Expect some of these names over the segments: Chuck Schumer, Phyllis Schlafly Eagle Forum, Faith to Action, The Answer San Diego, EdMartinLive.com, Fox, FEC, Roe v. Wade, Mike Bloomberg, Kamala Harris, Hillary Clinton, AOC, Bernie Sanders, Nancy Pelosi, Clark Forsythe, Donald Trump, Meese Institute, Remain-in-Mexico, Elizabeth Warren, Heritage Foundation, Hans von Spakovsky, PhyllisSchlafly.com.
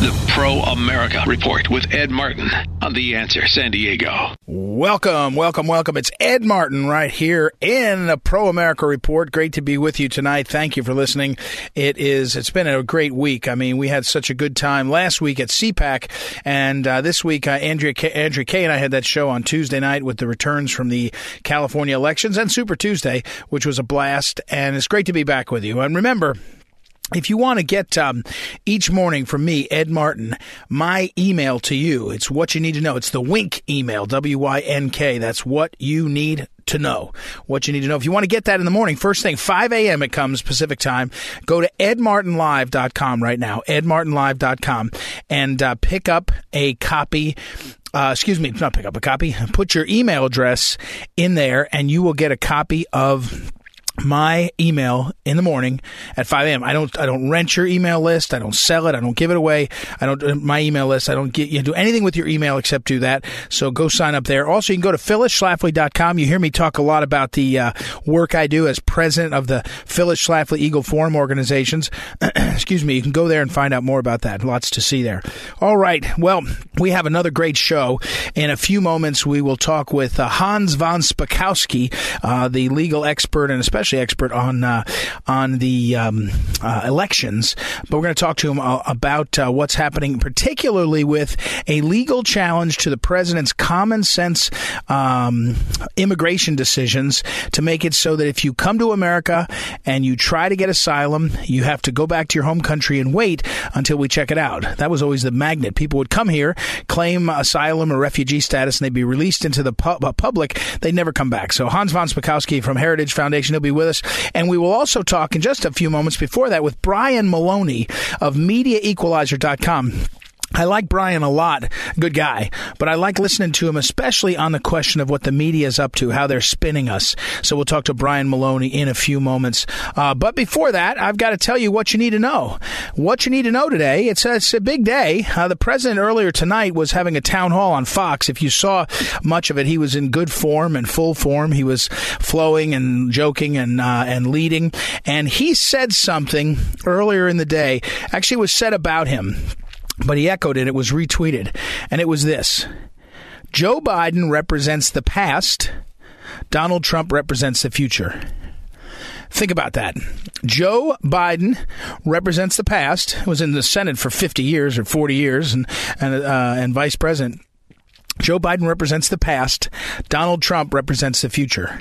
The Pro America Report with Ed Martin on The Answer San Diego. Welcome, welcome, welcome. It's Ed Martin right here in the Pro America Report. Great to be with you tonight. Thank you for listening. It's been a great week. I mean, we had such a good time last week at CPAC, and this week Andrea Kay and I had that show on Tuesday night with the returns from the California elections and Super Tuesday, which was a blast. And it's great to be back with you. And remember, if you want to get each morning from me, Ed Martin, my email to you, it's what you need to know. It's the WINK email, W-Y-N-K. That's what you need to know, what you need to know. If you want to get that in the morning, first thing, 5 a.m. it comes Pacific time. Go to EdMartinLive.com right now, EdMartinLive.com, and pick up a copy. Not pick up a copy. Put your email address in there, and you will get a copy of my email in the morning at 5 a.m. I don't rent your email list. I don't sell it. I don't give it away. I don't get you do anything with your email except do that. So go sign up there. Also, you can go to PhyllisSchlafly.com. You hear me talk a lot about the work I do as president of the Phyllis Schlafly Eagle Forum organizations. You can go there and find out more about that. Lots to see there. All right. Well, we have another great show. In a few moments, we will talk with Hans von Spakovsky, the legal expert and especially expert on the elections, but we're going to talk to him about what's happening, particularly with a legal challenge to the president's common sense immigration decisions to make it so that if you come to America and you try to get asylum, you have to go back to your home country and wait until we check it out. That was always the magnet. People would come here, claim asylum or refugee status, and they'd be released into the public. They'd never come back. So Hans von Spakovsky from Heritage Foundation, he'll be with us. And we will also talk in just a few moments before that with Brian Maloney of MediaEqualizer.com. I like Brian a lot, good guy, but I like listening to him, especially on the question of what the media is up to, how they're spinning us. So we'll talk to Brian Maloney in a few moments. But before that, I've got to tell you what you need to know. What you need to know today, it's a big day. The president earlier tonight was having a town hall on Fox. If you saw much of it, he was in good form and full form. He was flowing and joking and leading. And he said something earlier in the day, actually was said about him, but he echoed it. It was retweeted. And it was this: Joe Biden represents the past. Donald Trump represents the future. Think about that. Joe Biden represents the past. He was in the Senate for 50 years or 40 years and vice president. Joe Biden represents the past. Donald Trump represents the future.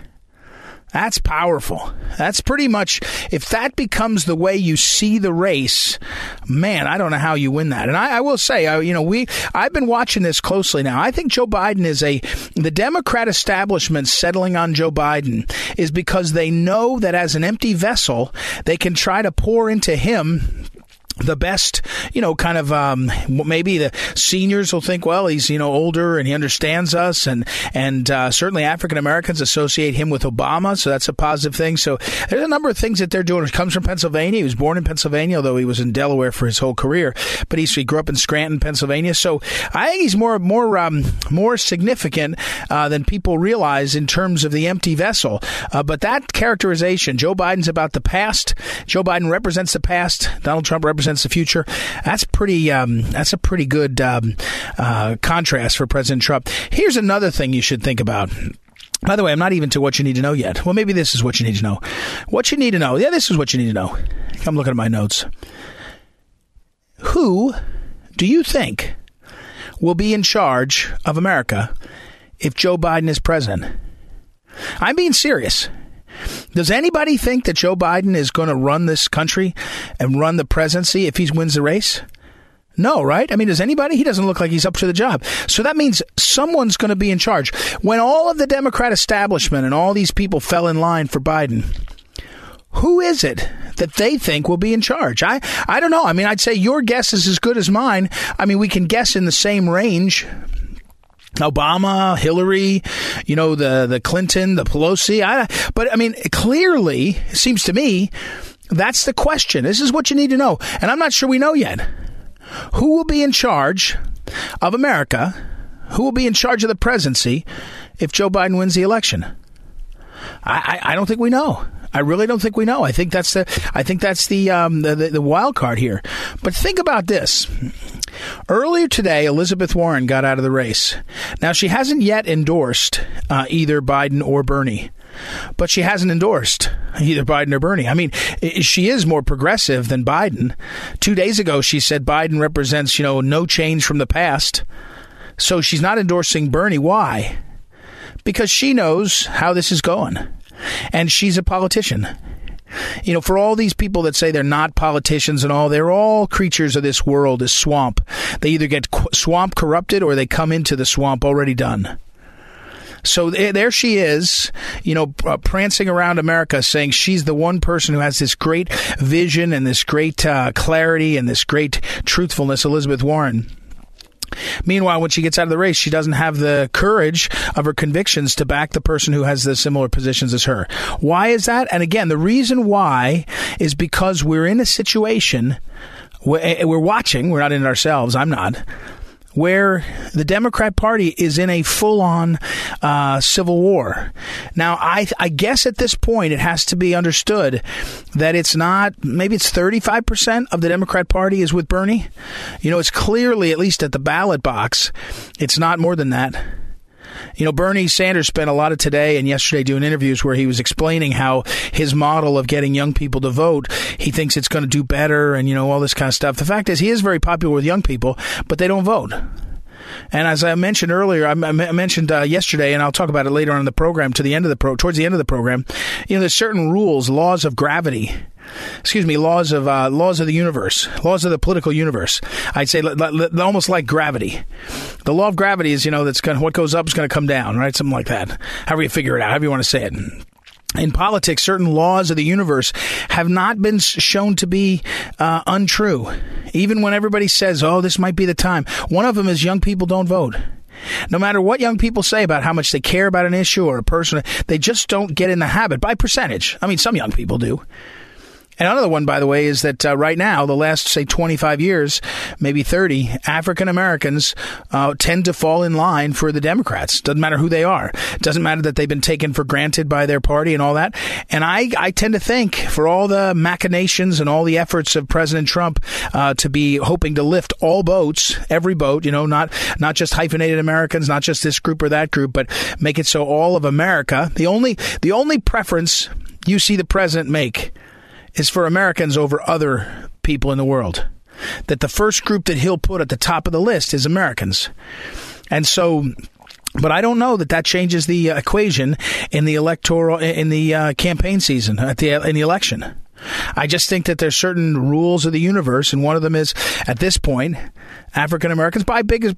That's powerful. That's pretty much, if that becomes the way you see the race, man, I don't know how you win that. And I will say, I've been watching this closely now. I think Joe Biden is the Democrat establishment settling on Joe Biden is because they know that as an empty vessel, they can try to pour into him the best, maybe the seniors will think, well, he's, older and he understands us. And certainly African-Americans associate him with Obama. So that's a positive thing. So there's a number of things that they're doing. He comes from Pennsylvania. He was born in Pennsylvania, although he was in Delaware for his whole career. But he grew up in Scranton, Pennsylvania. So I think he's more significant than people realize in terms of the empty vessel. But that characterization, Joe Biden's about the past. Joe Biden represents the past. Donald Trump represents the future. That's pretty. That's a pretty good contrast for President Trump. Here's another thing you should think about. By the way, I'm not even to what you need to know yet. Well, maybe this is what you need to know. What you need to know. Yeah, this is what you need to know. I'm looking at my notes. Who do you think will be in charge of America if Joe Biden is president? I'm being serious. Does anybody think that Joe Biden is going to run this country and run the presidency if he wins the race? No, right? I mean, does anybody? He doesn't look like he's up to the job. So that means someone's going to be in charge. When all of the Democrat establishment and all these people fell in line for Biden, who is it that they think will be in charge? I don't know. I mean, I'd say your guess is as good as mine. I mean, we can guess in the same range. Obama, Hillary, you know, the Clinton, the Pelosi. But I mean, clearly, it seems to me, that's the question. This is what you need to know. And I'm not sure we know yet. Who will be in charge of America? Who will be in charge of the presidency if Joe Biden wins the election? I don't think we know. I really don't think we know. I think that's the wild card here. But think about this. Earlier today, Elizabeth Warren got out of the race. Now, she hasn't yet endorsed either Biden or Bernie. But she hasn't endorsed either Biden or Bernie. I mean, she is more progressive than Biden. 2 days ago, she said Biden represents, you know, no change from the past. So she's not endorsing Bernie. Why? Because she knows how this is going. And she's a politician. You know, for all these people that say they're not politicians and all, they're all creatures of this world, this swamp. They either get swamp corrupted or they come into the swamp already done. So there she is, you know, prancing around America saying she's the one person who has this great vision and this great clarity and this great truthfulness, Elizabeth Warren. Meanwhile, when she gets out of the race, she doesn't have the courage of her convictions to back the person who has the similar positions as her. Why is that? And again, the reason why is because we're in a situation where we're watching, we're not in it ourselves, I'm not, where the Democrat Party is in a full-on civil war. Now, I guess at this point it has to be understood that it's not, maybe it's 35% of the Democrat Party is with Bernie. You know, it's clearly, at least at the ballot box, it's not more than that. You know, Bernie Sanders spent a lot of today and yesterday doing interviews where he was explaining how his model of getting young people to vote, he thinks it's going to do better and, you know, all this kind of stuff. The fact is he is very popular with young people, but they don't vote. And as I mentioned earlier, I mentioned yesterday, and I'll talk about it later on in the program, towards the end of the program, you know, there's certain rules, laws of gravity. Excuse me, laws of the universe, laws of the political universe. I'd say almost like gravity. The law of gravity is, you know, that's what goes up is going to come down, right? Something like that. However you figure it out, however you want to say it. In politics, certain laws of the universe have not been shown to be untrue. Even when everybody says, oh, this might be the time. One of them is young people don't vote. No matter what young people say about how much they care about an issue or a person, they just don't get in the habit by percentage. I mean, some young people do. And another one, by the way, is that right now, the last, say, 25 years, maybe 30, African Americans tend to fall in line for the Democrats. Doesn't matter who they are. Doesn't matter that they've been taken for granted by their party and all that. And I tend to think, for all the machinations and all the efforts of President Trump to be hoping to lift all boats, every boat, you know, not just hyphenated Americans, not just this group or that group, but make it so all of America, the only preference you see the president make is for Americans over other people in the world. That the first group that he'll put at the top of the list is Americans. And so, but I don't know that changes the equation in the campaign season, in the election. I just think that there's certain rules of the universe, and one of them is, at this point, African Americans by a huge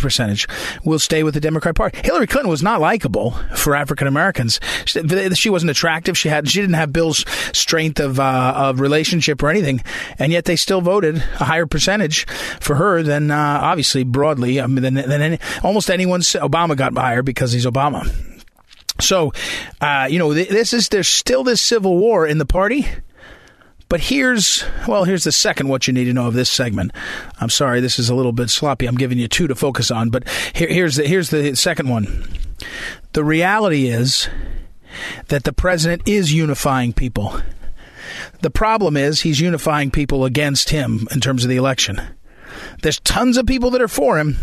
percentage, will stay with the Democrat Party. Hillary Clinton was not likable for African Americans. She wasn't attractive. She didn't have Bill's strength of relationship or anything, and yet they still voted a higher percentage for her than obviously broadly than almost anyone. Obama got higher because he's Obama. So, you know, there's still this civil war in the party. But here's the second what you need to know of this segment. I'm sorry, this is a little bit sloppy. I'm giving you two to focus on. But here's the second one. The reality is that the president is unifying people. The problem is he's unifying people against him in terms of the election. There's tons of people that are for him,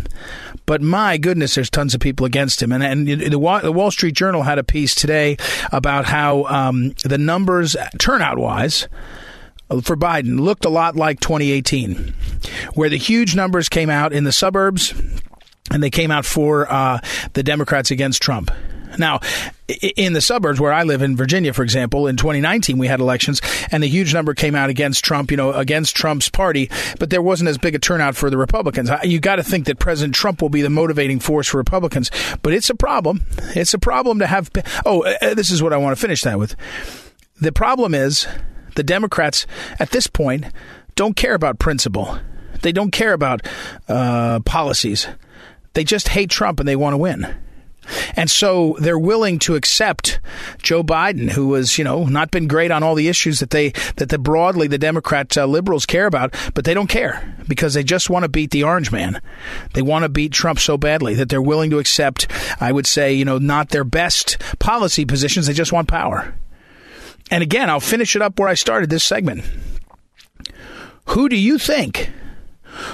but my goodness, there's tons of people against him. And the Wall Street Journal had a piece today about how the numbers, turnout-wise, for Biden looked a lot like 2018, where the huge numbers came out in the suburbs, and they came out for the Democrats against Trump. Now, in the suburbs where I live in Virginia, for example, in 2019, we had elections and a huge number came out against Trump, against Trump's party. But there wasn't as big a turnout for the Republicans. You got to think that President Trump will be the motivating force for Republicans. But it's a problem. It's a problem to have. Oh, this is what I want to finish that with. The problem is the Democrats at this point don't care about principle. They don't care about policies. They just hate Trump and they want to win. And so they're willing to accept Joe Biden, who has, not been great on all the issues that broadly the Democrat liberals care about. But they don't care because they just want to beat the orange man. They want to beat Trump so badly that they're willing to accept, I would say, not their best policy positions. They just want power. And again, I'll finish it up where I started this segment. Who do you think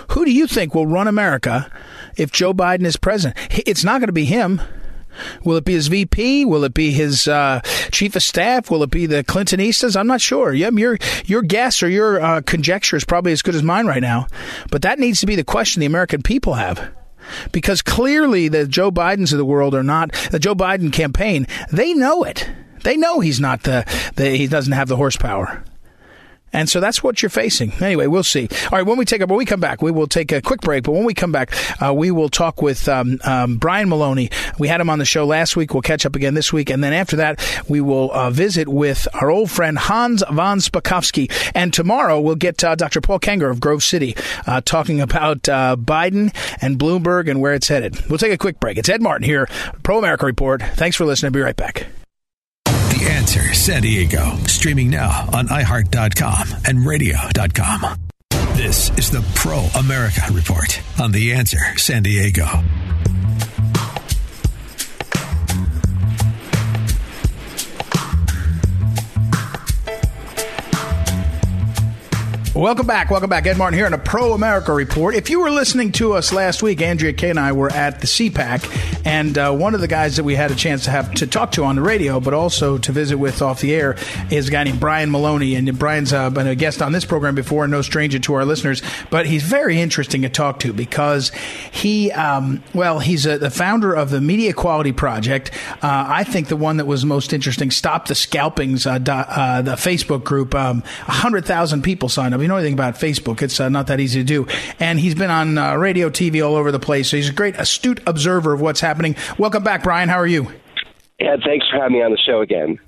will run America if Joe Biden is president? It's not going to be him. Will it be his VP? Will it be his chief of staff? Will it be the Clintonistas? I'm not sure. Your guess or your conjecture is probably as good as mine right now. But that needs to be the question the American people have. Because clearly the Joe Bidens of the world are not, the Joe Biden campaign, they know it. They know he's not he doesn't have the horsepower. And so that's what you're facing. Anyway, we'll see. All right, when we come back, we will take a quick break. But when we come back, we will talk with Brian Maloney. We had him on the show last week. We'll catch up again this week. And then after that, we will visit with our old friend Hans von Spakovsky. And tomorrow, we'll get Dr. Paul Kenger of Grove City talking about Biden and Bloomberg and where it's headed. We'll take a quick break. It's Ed Martin here, Pro America Report. Thanks for listening. Be right back. The Answer San Diego. Streaming now on iHeart.com and radio.com. This is the Pro America Report on The Answer San Diego. Welcome back. Ed Martin here on a Pro America Report. If you were listening to us last week, Andrea Kay and I were at the CPAC, and one of the guys that we had a chance to have to talk to on the radio, but also to visit with off the air, is a guy named Brian Maloney. And Brian's been a guest on this program before, and no stranger to our listeners, but he's very interesting to talk to because he, he's the founder of the Media Equality Project. I think the one that was most interesting, Stop the Scalpings, the Facebook group. 100,000 people signed up. You know anything about Facebook, it's not that easy to do. And he's been on radio, TV, all over the place. So he's a great, astute observer of what's happening. Welcome back, Brian. How are you? Yeah, thanks for having me on the show again.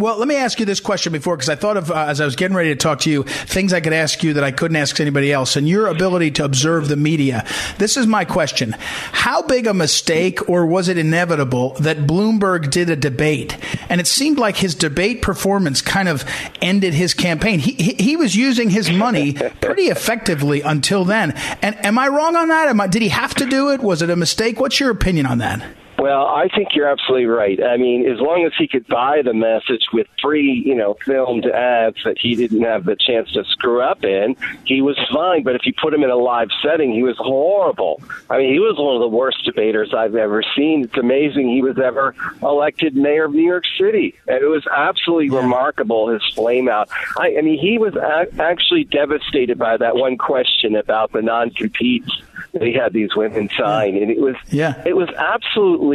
Well, let me ask you this question before, because I thought of, as I was getting ready to talk to you, things I could ask you that I couldn't ask anybody else, and your ability to observe the media. This is my question. How big a mistake, or was it inevitable, that Bloomberg did a debate? And it seemed like his debate performance kind of ended his campaign. He was using his money pretty effectively until then. And am I wrong on that? Did he have to do it? Was it a mistake? What's your opinion on that? Well, I think you're absolutely right. I mean, as long as he could buy the message with free, filmed ads that he didn't have the chance to screw up in, he was fine. But if you put him in a live setting, he was horrible. I mean, he was one of the worst debaters I've ever seen. It's amazing he was ever elected mayor of New York City. And it was absolutely remarkable, his flame out. I mean, he was actually devastated by that one question about the non-competes that he had these women sign. And it was absolutely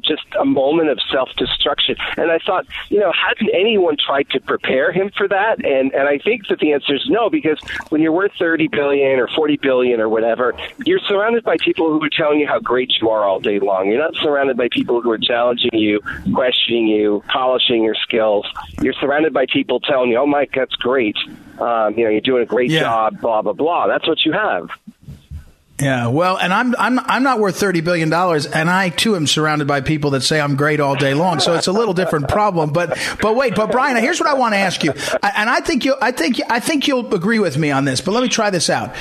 just a moment of self-destruction. And I thought, hadn't anyone tried to prepare him for that? And I think that the answer is no, because when you're worth $30 billion or $40 billion or whatever, you're surrounded by people who are telling you how great you are all day long. You're not surrounded by people who are challenging you, questioning you, polishing your skills. You're surrounded by people telling you, oh, Mike, that's great. You're doing a great job, blah, blah, blah. That's what you have. Yeah, well, and I'm not worth $30 billion, and I too am surrounded by people that say I'm great all day long. So it's a little different problem. But Brian, here's what I want to ask you, and I think you'll agree with me on this. But let me try this out.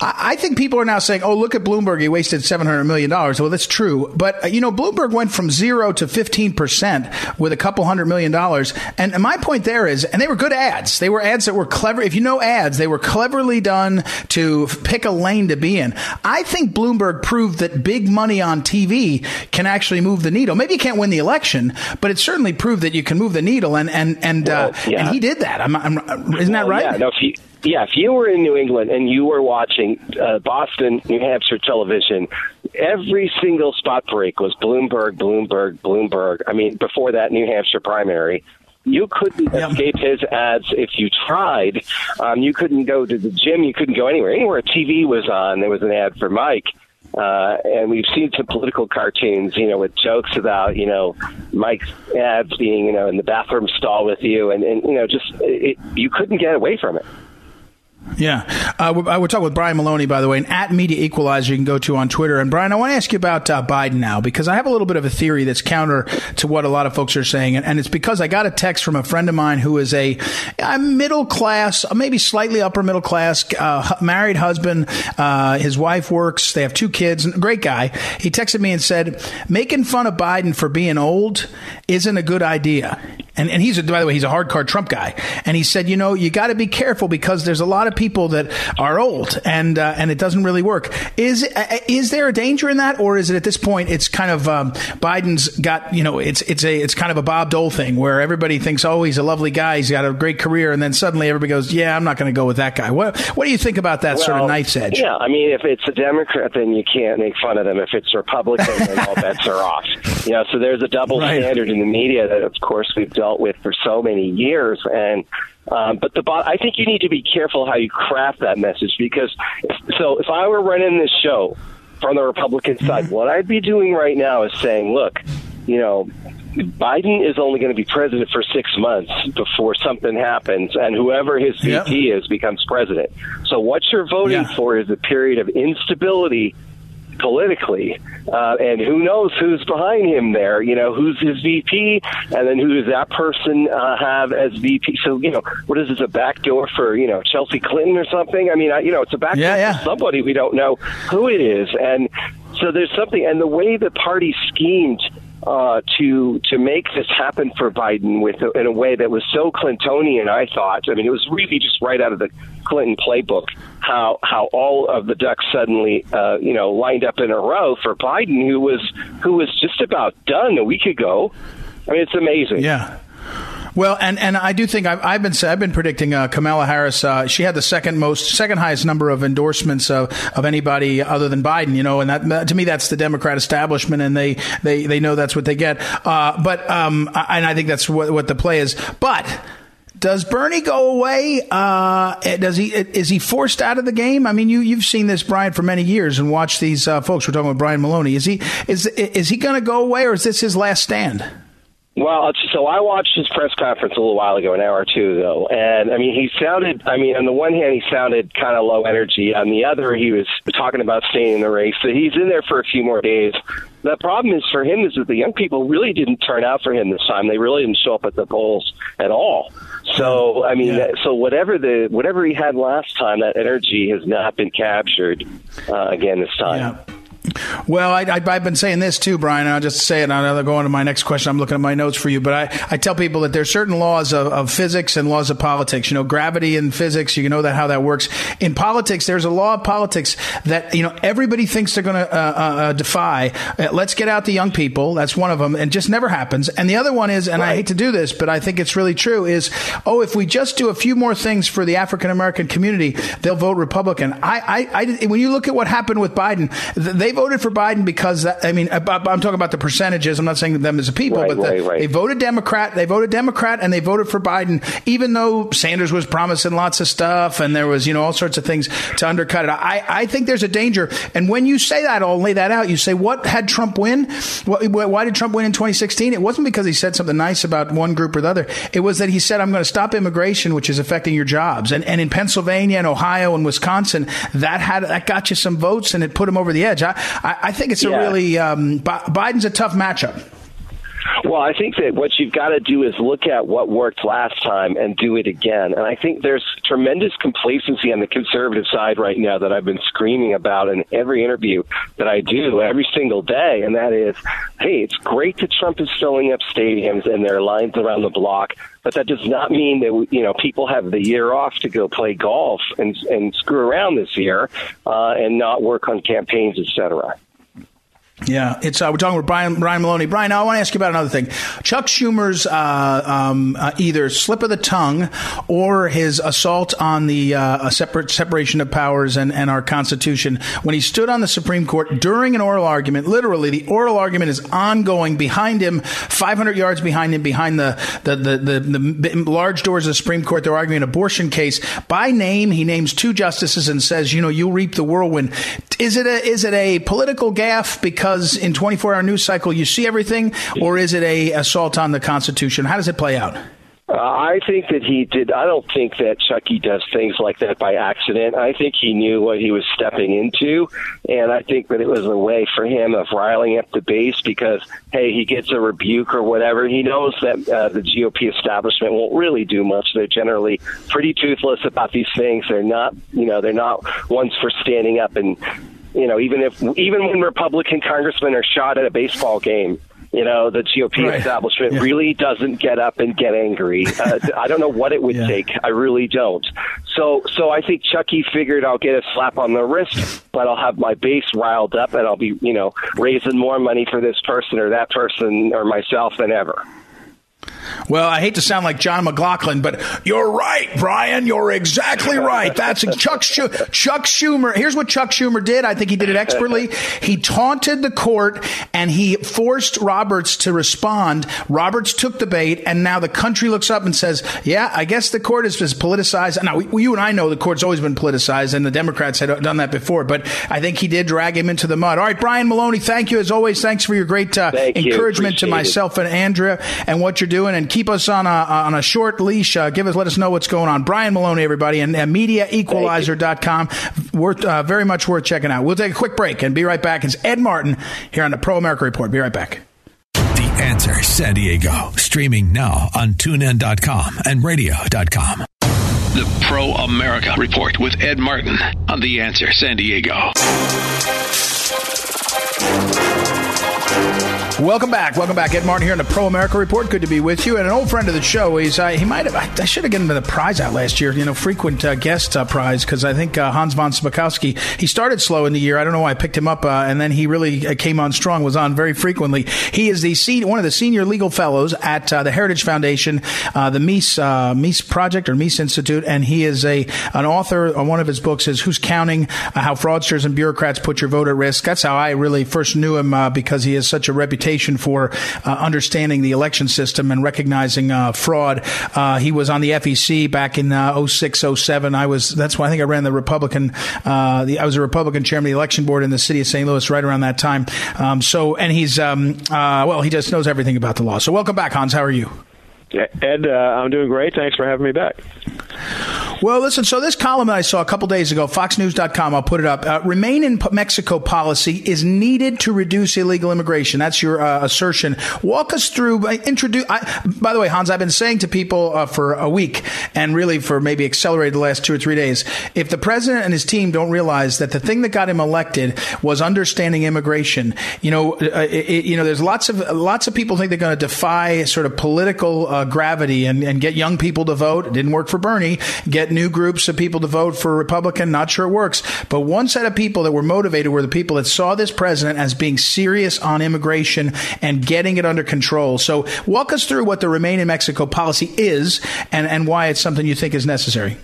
I think people are now saying, oh, look at Bloomberg. He wasted $700 million. Well, that's true. But, Bloomberg went from 0 to 15% with a couple $100 million. And my point there is, and they were good ads. They were ads that were clever. If you know ads, they were cleverly done to pick a lane to be in. I think Bloomberg proved that big money on TV can actually move the needle. Maybe you can't win the election, but it certainly proved that you can move the needle. And he did that. Isn't that right? Yeah, no, if you were in New England and you were watching Boston, New Hampshire television, every single spot break was Bloomberg, Bloomberg, Bloomberg. I mean, before that New Hampshire primary, you couldn't escape his ads if you tried. You couldn't go to the gym. You couldn't go anywhere. Anywhere TV was on, there was an ad for Mike. And we've seen some political cartoons, you know, with jokes about, you know, Mike's ads being, you know, in the bathroom stall with you. And you know, just you couldn't get away from it. Yeah. We're talking with Brian Maloney, by the way, and at Media Equalizer you can go to on Twitter. And, Brian, I want to ask you about Biden now, because I have a little bit of a theory that's counter to what a lot of folks are saying. And it's because I got a text from a friend of mine who is a middle class, maybe slightly upper middle class, married husband. His wife works. They have two kids. Great guy. He texted me and said, making fun of Biden for being old isn't a good idea. And he's, by the way, he's a hardcore Trump guy. And he said, you know, you got to be careful because there's a lot of people that are old and it doesn't really work. Is there a danger in that? Or is it at this point, it's kind of Biden's got, you know, it's kind of a Bob Dole thing where everybody thinks, oh, he's a lovely guy. He's got a great career. And then suddenly everybody goes, yeah, I'm not going to go with that guy. What do you think about that sort of knife's edge? Yeah, I mean, if it's a Democrat, then you can't make fun of them. If it's Republican, then all bets are off. You know, so there's a double standard in the media that, of course, we've dealt with for so many years. And but I think you need to be careful how you craft that message, because if I were running this show from the Republican side, what I'd be doing right now is saying, look, you know, Biden is only going to be president for 6 months before something happens, and whoever his VP is becomes president. So what you're voting for is a period of instability politically, and who knows who's behind him there, you know, who's his VP, and then who does that person have as VP? So, you know, what is this, a backdoor for, you know, Chelsea Clinton or something? I mean, you know, it's a backdoor for somebody. We don't know who it is. And so there's something, and the way the party schemed to make this happen for Biden in a way that was so Clintonian, I thought. I mean, it was really just right out of the Clinton playbook, how all of the ducks suddenly, you know, lined up in a row for Biden, who was just about done a week ago. I mean, it's amazing. Yeah. Well, and I do think I've been predicting Kamala Harris. She had the second highest number of endorsements of anybody other than Biden, you know, and that to me, that's the Democrat establishment, and they know that's what they get. And I think that's what the play is. But does Bernie go away? Is he forced out of the game? I mean, you've seen this, Brian, for many years and watched these folks. We're talking about Brian Maloney. Is he going to go away, or is this his last stand? Well, so I watched his press conference a little while ago, an hour or two ago, and I mean, on the one hand, he sounded kind of low energy. On the other, he was talking about staying in the race. So he's in there for a few more days. The problem is for him is that the young people really didn't turn out for him this time. They really didn't show up at the polls at all. So, I mean, so whatever he had last time, that energy has not been captured again this time. Yeah. Well, I've been saying this too, Brian, and I'll just say it, and I'll go on to my next question. I'm looking at my notes for you, but I tell people that there's certain laws of physics and laws of politics. You know, gravity in physics, you know that how that works. In politics, there's a law of politics that, you know, everybody thinks they're going to defy. Let's get out the young people. That's one of them, and just never happens. And the other one is, and I hate to do this, but I think it's really true, is, oh, if we just do a few more things for the African-American community, they'll vote Republican. When you look at what happened with Biden, they voted for Biden because, I'm talking about the percentages. I'm not saying them as a people, but they voted Democrat. They voted Democrat and they voted for Biden, even though Sanders was promising lots of stuff and there was, you know, all sorts of things to undercut it. I think there's a danger. And when you say that, I'll lay that out. You say, what had Trump win? Why did Trump win in 2016? It wasn't because he said something nice about one group or the other. It was that he said, I'm going to stop immigration, which is affecting your jobs. And in Pennsylvania and Ohio and Wisconsin, that got you some votes and it put him over the edge. I think it's a really Biden's a tough matchup. Well, I think that what you've got to do is look at what worked last time and do it again. And I think there's tremendous complacency on the conservative side right now that I've been screaming about in every interview that I do every single day. And that is, hey, it's great that Trump is filling up stadiums and there are lines around the block. But that does not mean that, you know, people have the year off to go play golf and screw around this year and not work on campaigns, et cetera. Yeah, it's we're talking with Brian Maloney. Brian, now I want to ask you about another thing. Chuck Schumer's either slip of the tongue or his assault on the separation of powers and our Constitution. When he stood on the Supreme Court during an oral argument, literally the oral argument is ongoing behind him, 500 yards behind him, behind the large doors of the Supreme Court. They're arguing an abortion case by name. He names two justices and says, you know, you reap the whirlwind. Is it a political gaffe? Because in 24-hour news cycle, you see everything, or is it a assault on the Constitution? How does it play out? I think that he did. I don't think that Chucky does things like that by accident. I think he knew what he was stepping into, and I think that it was a way for him of riling up the base because, hey, he gets a rebuke or whatever. He knows that the GOP establishment won't really do much. They're generally pretty toothless about these things. They're not, you know, they're not ones for standing up and, you know, even when Republican congressmen are shot at a baseball game, you know, the GOP right. establishment yeah. really doesn't get up and get angry. I don't know what it would yeah. take. I really don't. So I think Chucky figured I'll get a slap on the wrist, but I'll have my base riled up and I'll be, you know, raising more money for this person or that person or myself than ever. Well, I hate to sound like John McLaughlin, but you're right, Brian. You're exactly right. That's Chuck Schumer. Here's what Chuck Schumer did. I think he did it expertly. He taunted the court and he forced Roberts to respond. Roberts took the bait, and now the country looks up and says, yeah, I guess the court is just politicized. Now, you and I know the court's always been politicized, and the Democrats had done that before, but I think he did drag him into the mud. All right, Brian Maloney, thank you as always. Thanks for your great encouragement to myself and Andrea and what you're doing, and keep us on a short leash. Let us know what's going on. Brian Maloney, everybody, and MediaEqualizer.com. Very much worth checking out. We'll take a quick break and be right back. It's Ed Martin here on the Pro America Report. Be right back. The Answer San Diego, streaming now on TuneIn.com and Radio.com. The Pro America Report with Ed Martin on The Answer San Diego. Welcome back. Ed Martin here on the Pro America Report. Good to be with you. And an old friend of the show. I should have given him the prize out last year. You know, frequent guest prize, because I think Hans von Spakovsky. He started slow in the year. I don't know why I picked him up, and then he really came on strong. Was on very frequently. He is one of the senior legal fellows at the Heritage Foundation, the Meese Project or Meese Institute, and he is an author. One of his books is Who's Counting? How Fraudsters and Bureaucrats Put Your Vote at Risk. That's how I really first knew him, because he has such a reputation for understanding the election system and recognizing fraud. He was on the FEC back in 06, 07. That's why I think I ran the Republican. I was a Republican chairman of the election board in the city of St. Louis right around that time. He just knows everything about the law. So welcome back, Hans. How are you? Ed, I'm doing great. Thanks for having me back. Well, listen, so this column that I saw a couple days ago, foxnews.com, I'll put it up. Remain-in-Mexico policy is needed to reduce illegal immigration. That's your assertion. Walk us through. By the way, Hans, I've been saying to people for a week, and really for maybe accelerated the last 2 or 3 days, if the president and his team don't realize that the thing that got him elected was understanding immigration, there's lots of people think they're going to defy sort of political gravity and get young people to vote. It didn't work for Bernie. Get new groups of people to vote for Republican. Not sure it works. But one set of people that were motivated were the people that saw this president as being serious on immigration and getting it under control. So walk us through what the Remain in Mexico policy is and why it's something you think is necessary.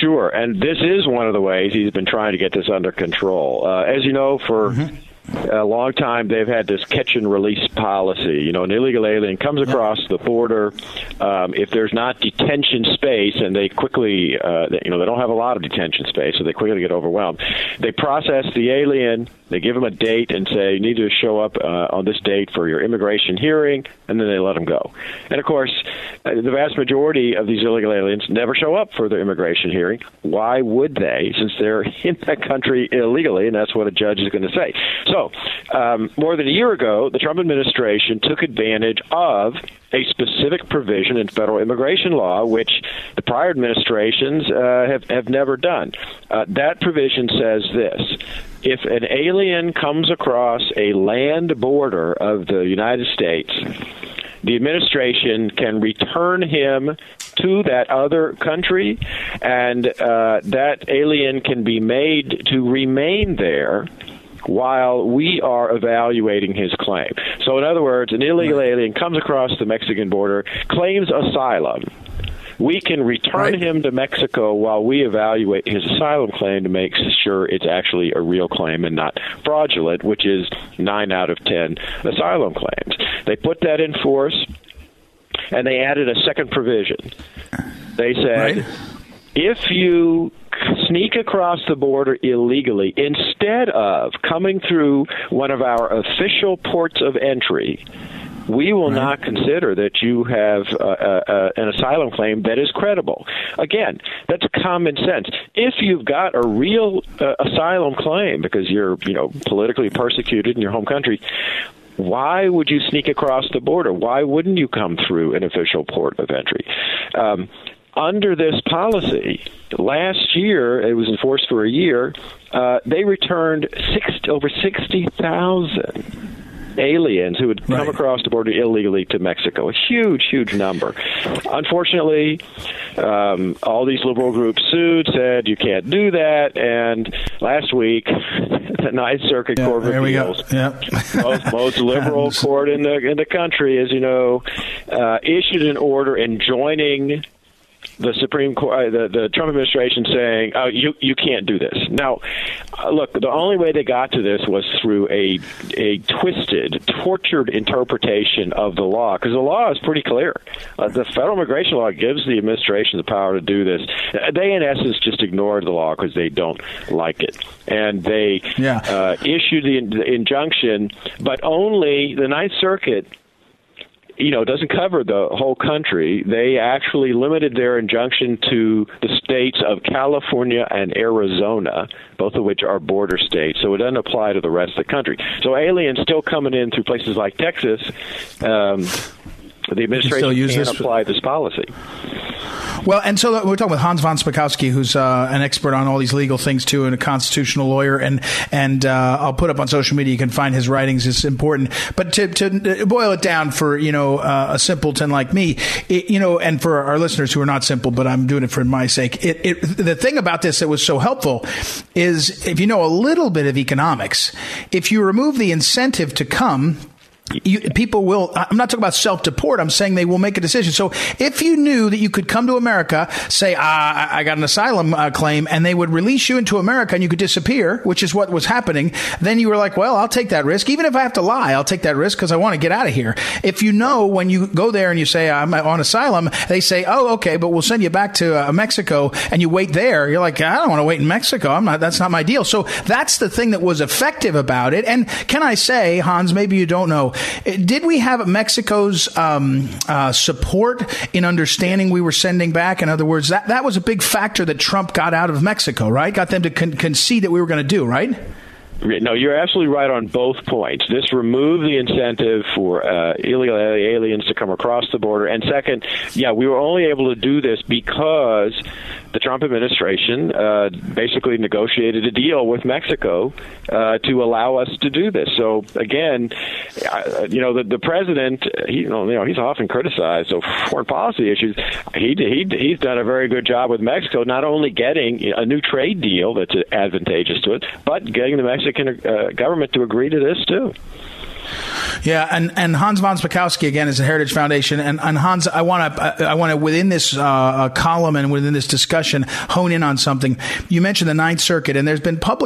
Sure. And this is one of the ways he's been trying to get this under control. As you know, for a long time, they've had this catch-and-release policy. You know, an illegal alien comes across the border. If there's not detention space, and they quickly, they don't have a lot of detention space, so they quickly get overwhelmed. They process the alien. They give them a date and say, you need to show up on this date for your immigration hearing, and then they let them go. And, of course, the vast majority of these illegal aliens never show up for their immigration hearing. Why would they, since they're in that country illegally, and that's what a judge is going to say. So more than a year ago, the Trump administration took advantage of a specific provision in federal immigration law, which the prior administrations have never done. That provision says this. If an alien comes across a land border of the United States, the administration can return him to that other country, and that alien can be made to remain there while we are evaluating his claim. So in other words, an illegal alien comes across the Mexican border, claims asylum. We can return him to Mexico while we evaluate his asylum claim to make sure it's actually a real claim and not fraudulent, which is 9 out of 10 asylum claims. They put that in force, and they added a second provision. They said, if you sneak across the border illegally, instead of coming through one of our official ports of entry, we will not consider that you have an asylum claim that is credible. Again, that's common sense. If you've got a real asylum claim because you're, you know, politically persecuted in your home country, why would you sneak across the border? Why wouldn't you come through an official port of entry? Under this policy, last year, it was enforced for a year, they returned over 60,000 aliens who would come across the border illegally to Mexico. A huge, huge number. Unfortunately, all these liberal groups sued, said you can't do that, and last week, the Ninth Circuit Court of Appeals, most liberal court in the country, as you know, issued an order enjoining the Supreme Court, the Trump administration, saying, "Oh, you can't do this." Now, look, the only way they got to this was through a twisted, tortured interpretation of the law, because the law is pretty clear. The federal immigration law gives the administration the power to do this. They, in essence, just ignored the law because they don't like it, and they issued the injunction, but only the Ninth Circuit. You know, it doesn't cover the whole country. They actually limited their injunction to the states of California and Arizona, both of which are border states, so it doesn't apply to the rest of the country. So aliens still coming in through places like Texas, the administration can't apply this policy. Well, and so we're talking with Hans von Spakovsky, who's an expert on all these legal things, too, and a constitutional lawyer. And I'll put up on social media. You can find his writings. It's important. But to boil it down for, you know, a simpleton like me, it, you know, and for our listeners who are not simple, but I'm doing it for my sake. The thing about this that was so helpful is if you know a little bit of economics, if you remove the incentive to come, people will, I'm not talking about self-deport, I'm saying they will make a decision. So if you knew that you could come to America, say, I got an asylum claim, and they would release you into America and you could disappear, which is what was happening, then you were like, well, I'll take that risk. Even if I have to lie, I'll take that risk because I want to get out of here. If you know when you go there and you say, I'm on asylum, they say, oh, okay, but we'll send you back to Mexico, and you wait there. You're like, I don't want to wait in Mexico. That's not my deal. So that's the thing that was effective about it. And can I say, Hans, maybe you don't know, did we have Mexico's support in understanding we were sending back? In other words, that was a big factor that Trump got out of Mexico, right? Got them to concede that we were going to do, right? No, you're absolutely right on both points. This removed the incentive for illegal aliens to come across the border. And second, we were only able to do this because the Trump administration basically negotiated a deal with Mexico to allow us to do this. So, again, you know, the president, he's often criticized on foreign policy issues. He's done a very good job with Mexico, not only getting a new trade deal that's advantageous to it, but getting the Mexican government to agree to this, too. Yeah, and Hans von Spakovsky, again, is the Heritage Foundation. And Hans, I want to within this column and within this discussion, hone in on something. You mentioned the Ninth Circuit, and there's been there've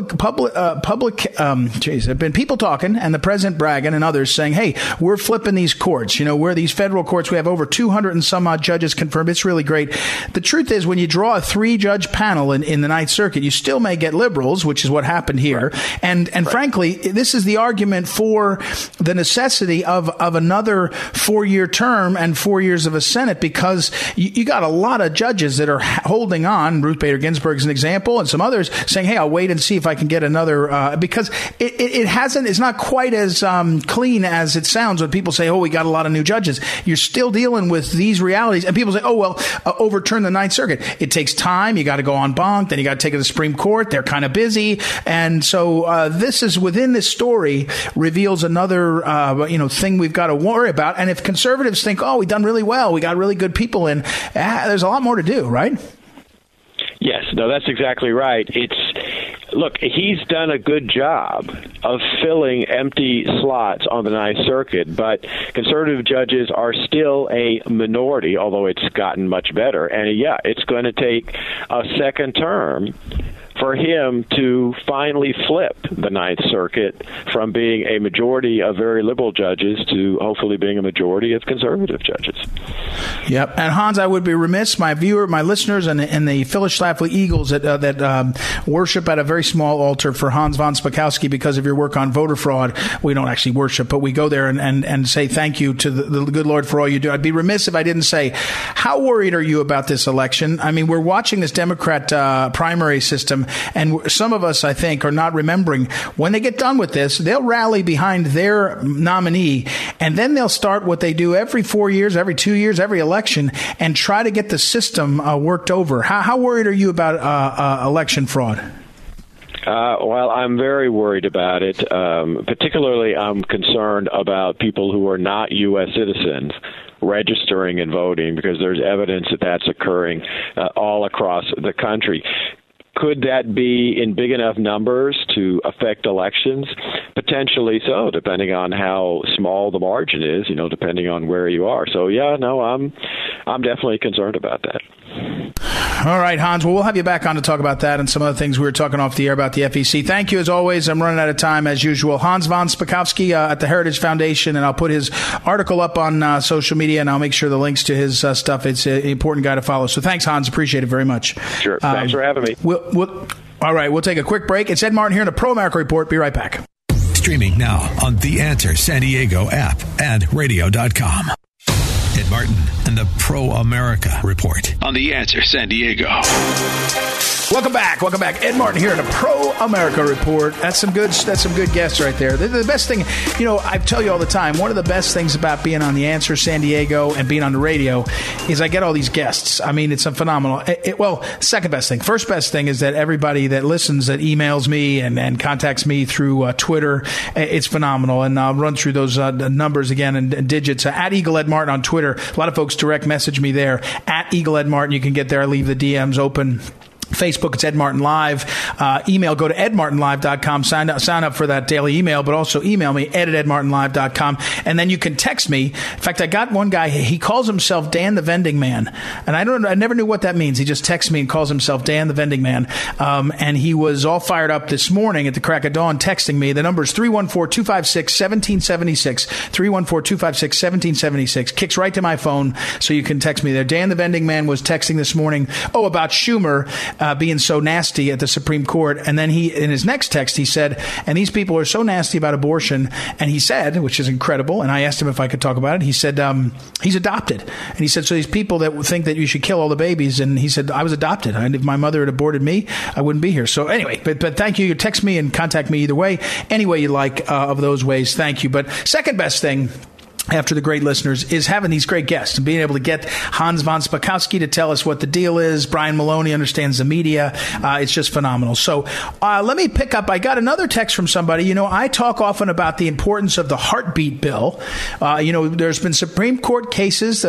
been people talking, and the president bragging, and others saying, hey, we're flipping these courts. You know, we're these federal courts. We have over 200 and some odd judges confirmed. It's really great. The truth is, when you draw a 3-judge panel in the Ninth Circuit, you still may get liberals, which is what happened here. Right. And frankly, this is the argument for the necessity of another 4-year term and 4 years of a Senate, because you got a lot of judges that are holding on. Ruth Bader Ginsburg is an example, and some others saying, hey, I'll wait and see if I can get another, because it's not quite as clean as it sounds when people say, oh, we got a lot of new judges. You're still dealing with these realities. And people say, oh, well, overturn the Ninth Circuit. It takes time. You got to go en banc. Then you got to take it to the Supreme Court. They're kind of busy. And so this is within this story reveals another thing we've got to worry about. And if conservatives think, oh, we've done really well, we got really good people in, there's a lot more to do, right? Yes, no, that's exactly right. It's Look, he's done a good job of filling empty slots on the Ninth Circuit, but conservative judges are still a minority, although it's gotten much better. And, yeah, it's going to take a second term for him to finally flip the Ninth Circuit from being a majority of very liberal judges to hopefully being a majority of conservative judges. Yep. And Hans, I would be remiss, my listeners, and the Phyllis Schlafly Eagles that worship at a very small altar for Hans von Spakovsky because of your work on voter fraud. We don't actually worship, but we go there and say thank you to the good Lord for all you do. I'd be remiss if I didn't say, how worried are you about this election? I mean, we're watching this Democrat primary system. And some of us, I think, are not remembering when they get done with this, they'll rally behind their nominee, and then they'll start what they do every 4 years, every 2 years, every election, and try to get the system worked over. How worried are you about election fraud? Well, I'm very worried about it. Particularly, I'm concerned about people who are not U.S. citizens registering and voting, because there's evidence that that's occurring all across the country. Could that be in big enough numbers to affect elections? Potentially so, depending on how small the margin is, you know, depending on where you are. So, yeah, no, I'm definitely concerned about that. All right, Hans. Well, we'll have you back on to talk about that and some other things we were talking off the air about the FEC. Thank you, as always. I'm running out of time, as usual. Hans von Spakovsky at the Heritage Foundation, and I'll put his article up on social media, and I'll make sure the links to his stuff. It's an important guy to follow. So thanks, Hans. Appreciate it very much. Sure. Thanks for having me. All right. We'll take a quick break. It's Ed Martin here in the Pro America Report. Be right back. Streaming now on The Answer San Diego app and radio.com. Ed Martin and the Pro America Report on The Answer San Diego. Welcome back. Ed Martin here at the Pro America Report. That's some good guests right there. The best thing, you know, I tell you all the time, one of the best things about being on The Answer San Diego and being on the radio is I get all these guests. I mean, it's a phenomenal. Second best thing. First best thing is that everybody that listens, that emails me and contacts me through Twitter, it's phenomenal. And I'll run through those numbers again and digits. At Eagle Ed Martin on Twitter. A lot of folks direct message me there. At Eagle Ed Martin, you can get there. I leave the DMs open. Facebook, it's Ed Martin Live. Email, go to EdMartinLive.com. Sign up for that daily email, but also email me, ed@edmartinlive.com. And then you can text me. In fact, I got one guy, he calls himself Dan the Vending Man. And I never knew what that means. He just texts me and calls himself Dan the Vending Man. And he was all fired up this morning at the crack of dawn texting me. The number is 314-256-1776. 314-256-1776. Kicks right to my phone, so you can text me there. Dan the Vending Man was texting this morning, about Schumer being so nasty at the Supreme Court. And then he, in his next text, he said, and these people are so nasty about abortion. And he said, which is incredible, and I asked him if I could talk about it, he said, he's adopted. And he said, so these people that think that you should kill all the babies, and he said, I was adopted. And if my mother had aborted me, I wouldn't be here. So anyway, but thank you. You text me and contact me either way, any way you like of those ways. Thank you. But second best thing, after the great listeners, is having these great guests and being able to get Hans von Spakovsky to tell us what the deal is. Brian Maloney understands the media. It's just phenomenal. So let me pick up. I got another text from somebody. You know, I talk often about the importance of the heartbeat bill. You know, there's been Supreme Court cases.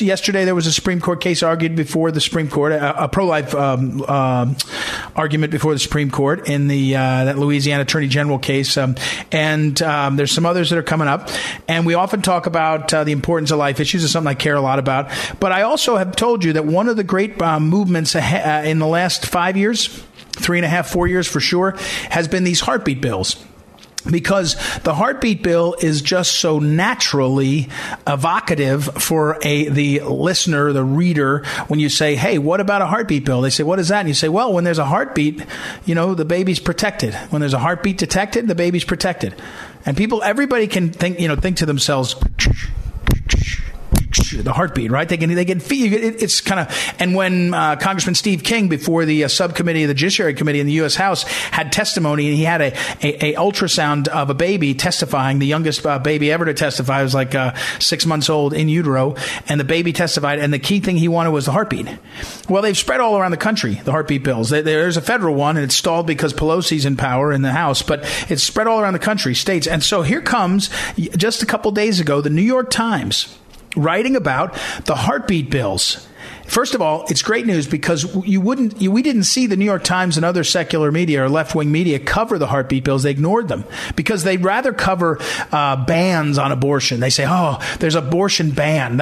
Yesterday there was a Supreme Court case argued before the Supreme Court, a pro-life argument before the Supreme Court in the that Louisiana Attorney General case. And there's some others that are coming up. And we often talk about the importance of life issues is something I care a lot about. But I also have told you that one of the great movements in the last 5 years, 4 years for sure, has been these heartbeat bills. Because the heartbeat bill is just so naturally evocative for the listener, the reader, when you say, hey, what about a heartbeat bill? They say, what is that? And you say, well, when there's a heartbeat, you know, the baby's protected. When there's a heartbeat detected, the baby's protected. And everybody can think to themselves, the heartbeat, right? They can feel it. It's kind of, and when Congressman Steve King, before the subcommittee of the Judiciary Committee in the U.S. House, had testimony, and he had a ultrasound of a baby testifying, the youngest baby ever to testify. It was like 6 months old in utero, and the baby testified. And the key thing he wanted was the heartbeat. Well, they've spread all around the country, the heartbeat bills. There's a federal one, and it's stalled because Pelosi's in power in the House, but it's spread all around the country, states. And so here comes, just a couple days ago, the New York Times writing about the heartbeat bills. First of all, it's great news because we didn't see the New York Times and other secular media or left-wing media cover the heartbeat bills. They ignored them because they'd rather cover bans on abortion. They say, oh, there's abortion ban.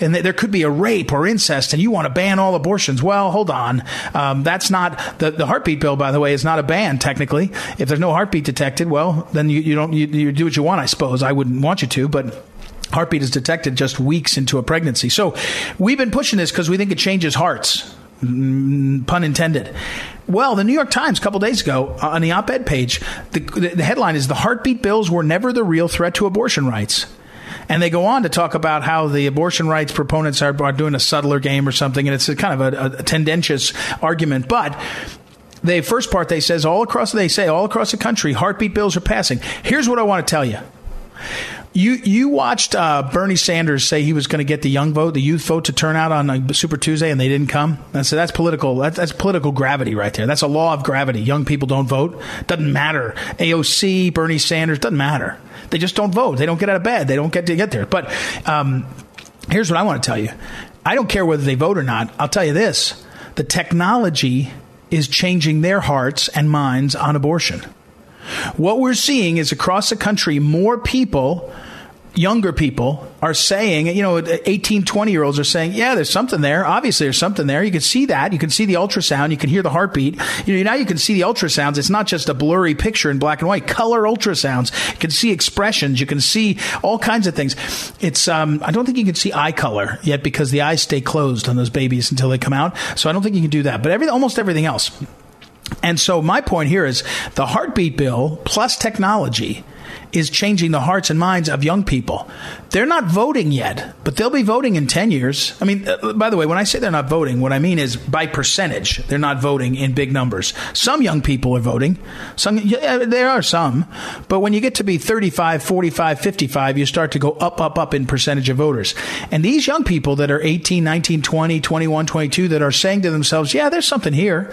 And there could be a rape or incest, and you want to ban all abortions. Well, hold on. That's not the heartbeat bill, by the way, is not a ban, technically. If there's no heartbeat detected, well, then you do what you want, I suppose. I wouldn't want you to, but heartbeat is detected just weeks into a pregnancy. So we've been pushing this because we think it changes hearts. Pun intended. Well, the New York Times a couple days ago on the op-ed page, the headline is, "The heartbeat bills were never the real threat to abortion rights." And they go on to talk about how the abortion rights proponents are doing a subtler game or something. And it's a kind of a tendentious argument. But the first part, they say all across the country, heartbeat bills are passing. Here's what I want to tell you. You watched Bernie Sanders say he was going to get the young vote, the youth vote, to turn out on Super Tuesday, and they didn't come. So that's political. That's political gravity right there. That's a law of gravity. Young people don't vote. Doesn't matter. AOC, Bernie Sanders, doesn't matter. They just don't vote. They don't get out of bed. They don't get to get there. But here's what I want to tell you. I don't care whether they vote or not. I'll tell you this. The technology is changing their hearts and minds on abortion. What we're seeing is across the country, more people, younger people, are saying, 18, 20-year-olds are saying, yeah, there's something there. Obviously, there's something there. You can see that. You can see the ultrasound. You can hear the heartbeat. Now you can see the ultrasounds. It's not just a blurry picture in black and white. Color ultrasounds. You can see expressions. You can see all kinds of things. It's I don't think you can see eye color yet because the eyes stay closed on those babies until they come out. So I don't think you can do that. But almost everything else. And so my point here is the heartbeat bill plus technology is changing the hearts and minds of young people. They're not voting yet, but they'll be voting in 10 years. I mean, by the way, when I say they're not voting, what I mean is by percentage, they're not voting in big numbers. Some young people are voting. There are some. But when you get to be 35, 45, 55, you start to go up, up, up in percentage of voters. And these young people that are 18, 19, 20, 21, 22 that are saying to themselves, yeah, there's something here.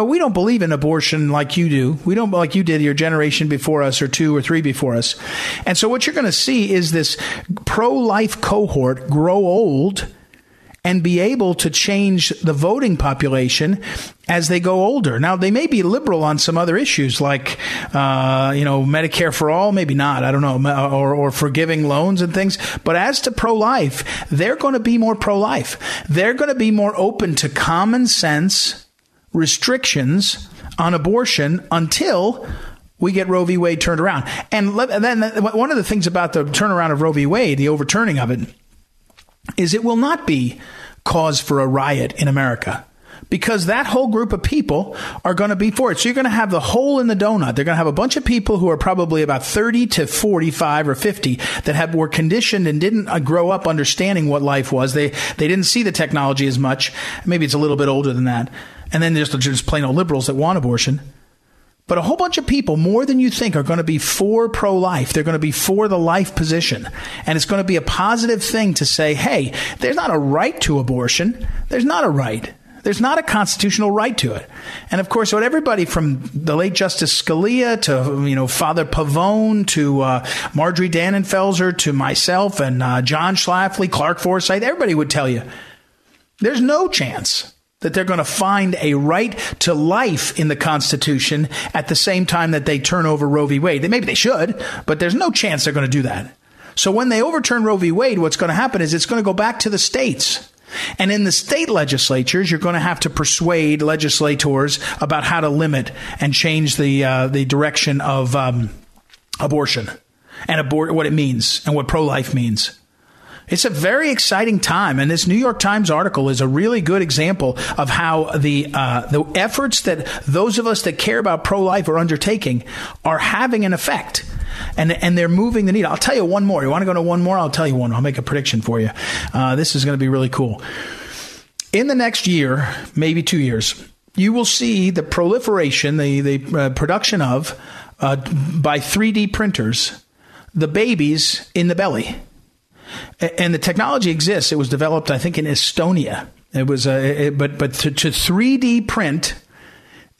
We don't believe in abortion like you do. We don't like you did your generation before us or two or three before us. And so what you're going to see is this pro-life cohort grow old and be able to change the voting population as they go older. Now, they may be liberal on some other issues like, Medicare for all, maybe not, I don't know, or forgiving loans and things. But as to pro-life, they're going to be more pro-life. They're going to be more open to common sense restrictions on abortion until we get Roe v. Wade turned around. And then one of the things about the turnaround of Roe v. Wade, the overturning of it, is it will not be cause for a riot in America because that whole group of people are going to be for it. So you're going to have the hole in the donut. They're going to have a bunch of people who are probably about 30 to 45 or 50 that were conditioned and didn't grow up understanding what life was. They didn't see the technology as much. Maybe it's a little bit older than that. And then there's just plain old liberals that want abortion. But a whole bunch of people, more than you think, are going to be for pro-life. They're going to be for the life position. And it's going to be a positive thing to say, hey, there's not a right to abortion. There's not a right. There's not a constitutional right to it. And, of course, what everybody from the late Justice Scalia to, Father Pavone to Marjorie Dannenfelser to myself and John Schlafly, Clark Forsythe, everybody would tell you there's no chance that they're going to find a right to life in the Constitution at the same time that they turn over Roe v. Wade. Maybe they should, but there's no chance they're going to do that. So when they overturn Roe v. Wade, what's going to happen is it's going to go back to the states. And in the state legislatures, you're going to have to persuade legislators about how to limit and change the direction of abortion and what it means and what pro-life means. It's a very exciting time, and this New York Times article is a really good example of how the efforts that those of us that care about pro-life are undertaking are having an effect, and they're moving the needle. I'll tell you one more. You want to go to one more? I'll tell you one. I'll make a prediction for you. This is going to be really cool. In the next year, maybe 2 years, you will see the proliferation, the production of, by 3D printers, the babies in the belly. And the technology exists. It was developed, I think, in Estonia. But to 3D print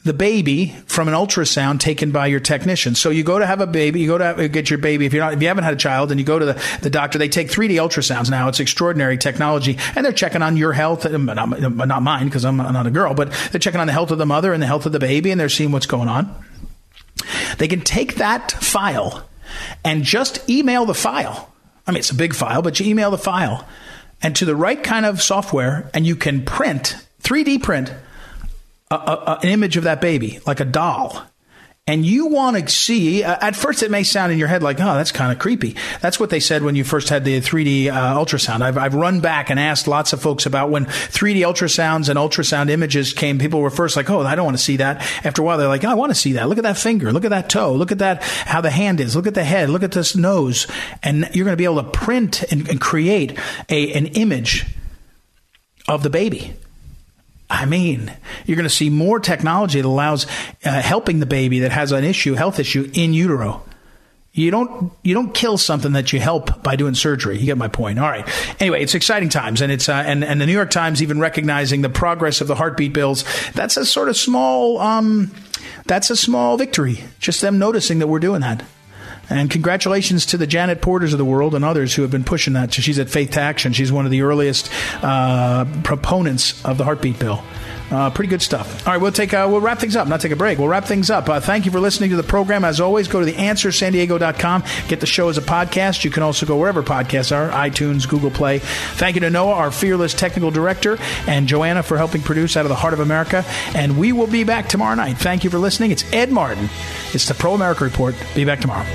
the baby from an ultrasound taken by your technician. So you go to have a baby, you go to get your baby. If you haven't had a child and you go to the doctor, they take 3D ultrasounds now. It's extraordinary technology. And they're checking on your health, not mine because I'm not a girl, but they're checking on the health of the mother and the health of the baby, and they're seeing what's going on. They can take that file and just email the file. I mean, it's a big file, but you email the file and to the right kind of software, and you can print, 3D print, an image of that baby, like a doll. And you want to see, at first it may sound in your head like, oh, that's kind of creepy. That's what they said when you first had the 3D ultrasound. I've run back and asked lots of folks about when 3D ultrasounds and ultrasound images came. People were first like, oh, I don't want to see that. After a while, they're like, oh, I want to see that. Look at that finger. Look at that toe. Look at that, how the hand is. Look at the head. Look at this nose. And you're going to be able to print and create an image of the baby. I mean, you're going to see more technology that allows helping the baby that has an issue, health issue, in utero. You don't kill something that you help by doing surgery. You get my point. All right. Anyway, it's exciting times, and it's and the New York Times even recognizing the progress of the heartbeat bills. That's a sort of small that's a small victory. Just them noticing that we're doing that. And congratulations to the Janet Porters of the world and others who have been pushing that. She's at Faith to Action. She's one of the earliest proponents of the heartbeat bill. Pretty good stuff. All right, we'll wrap things up. Not take a break. We'll wrap things up. Thank you for listening to the program. As always, go to theanswersandiego.com. Get the show as a podcast. You can also go wherever podcasts are, iTunes, Google Play. Thank you to Noah, our fearless technical director, and Joanna for helping produce out of the heart of America. And we will be back tomorrow night. Thank you for listening. It's Ed Martin. It's the Pro America Report. Be back tomorrow.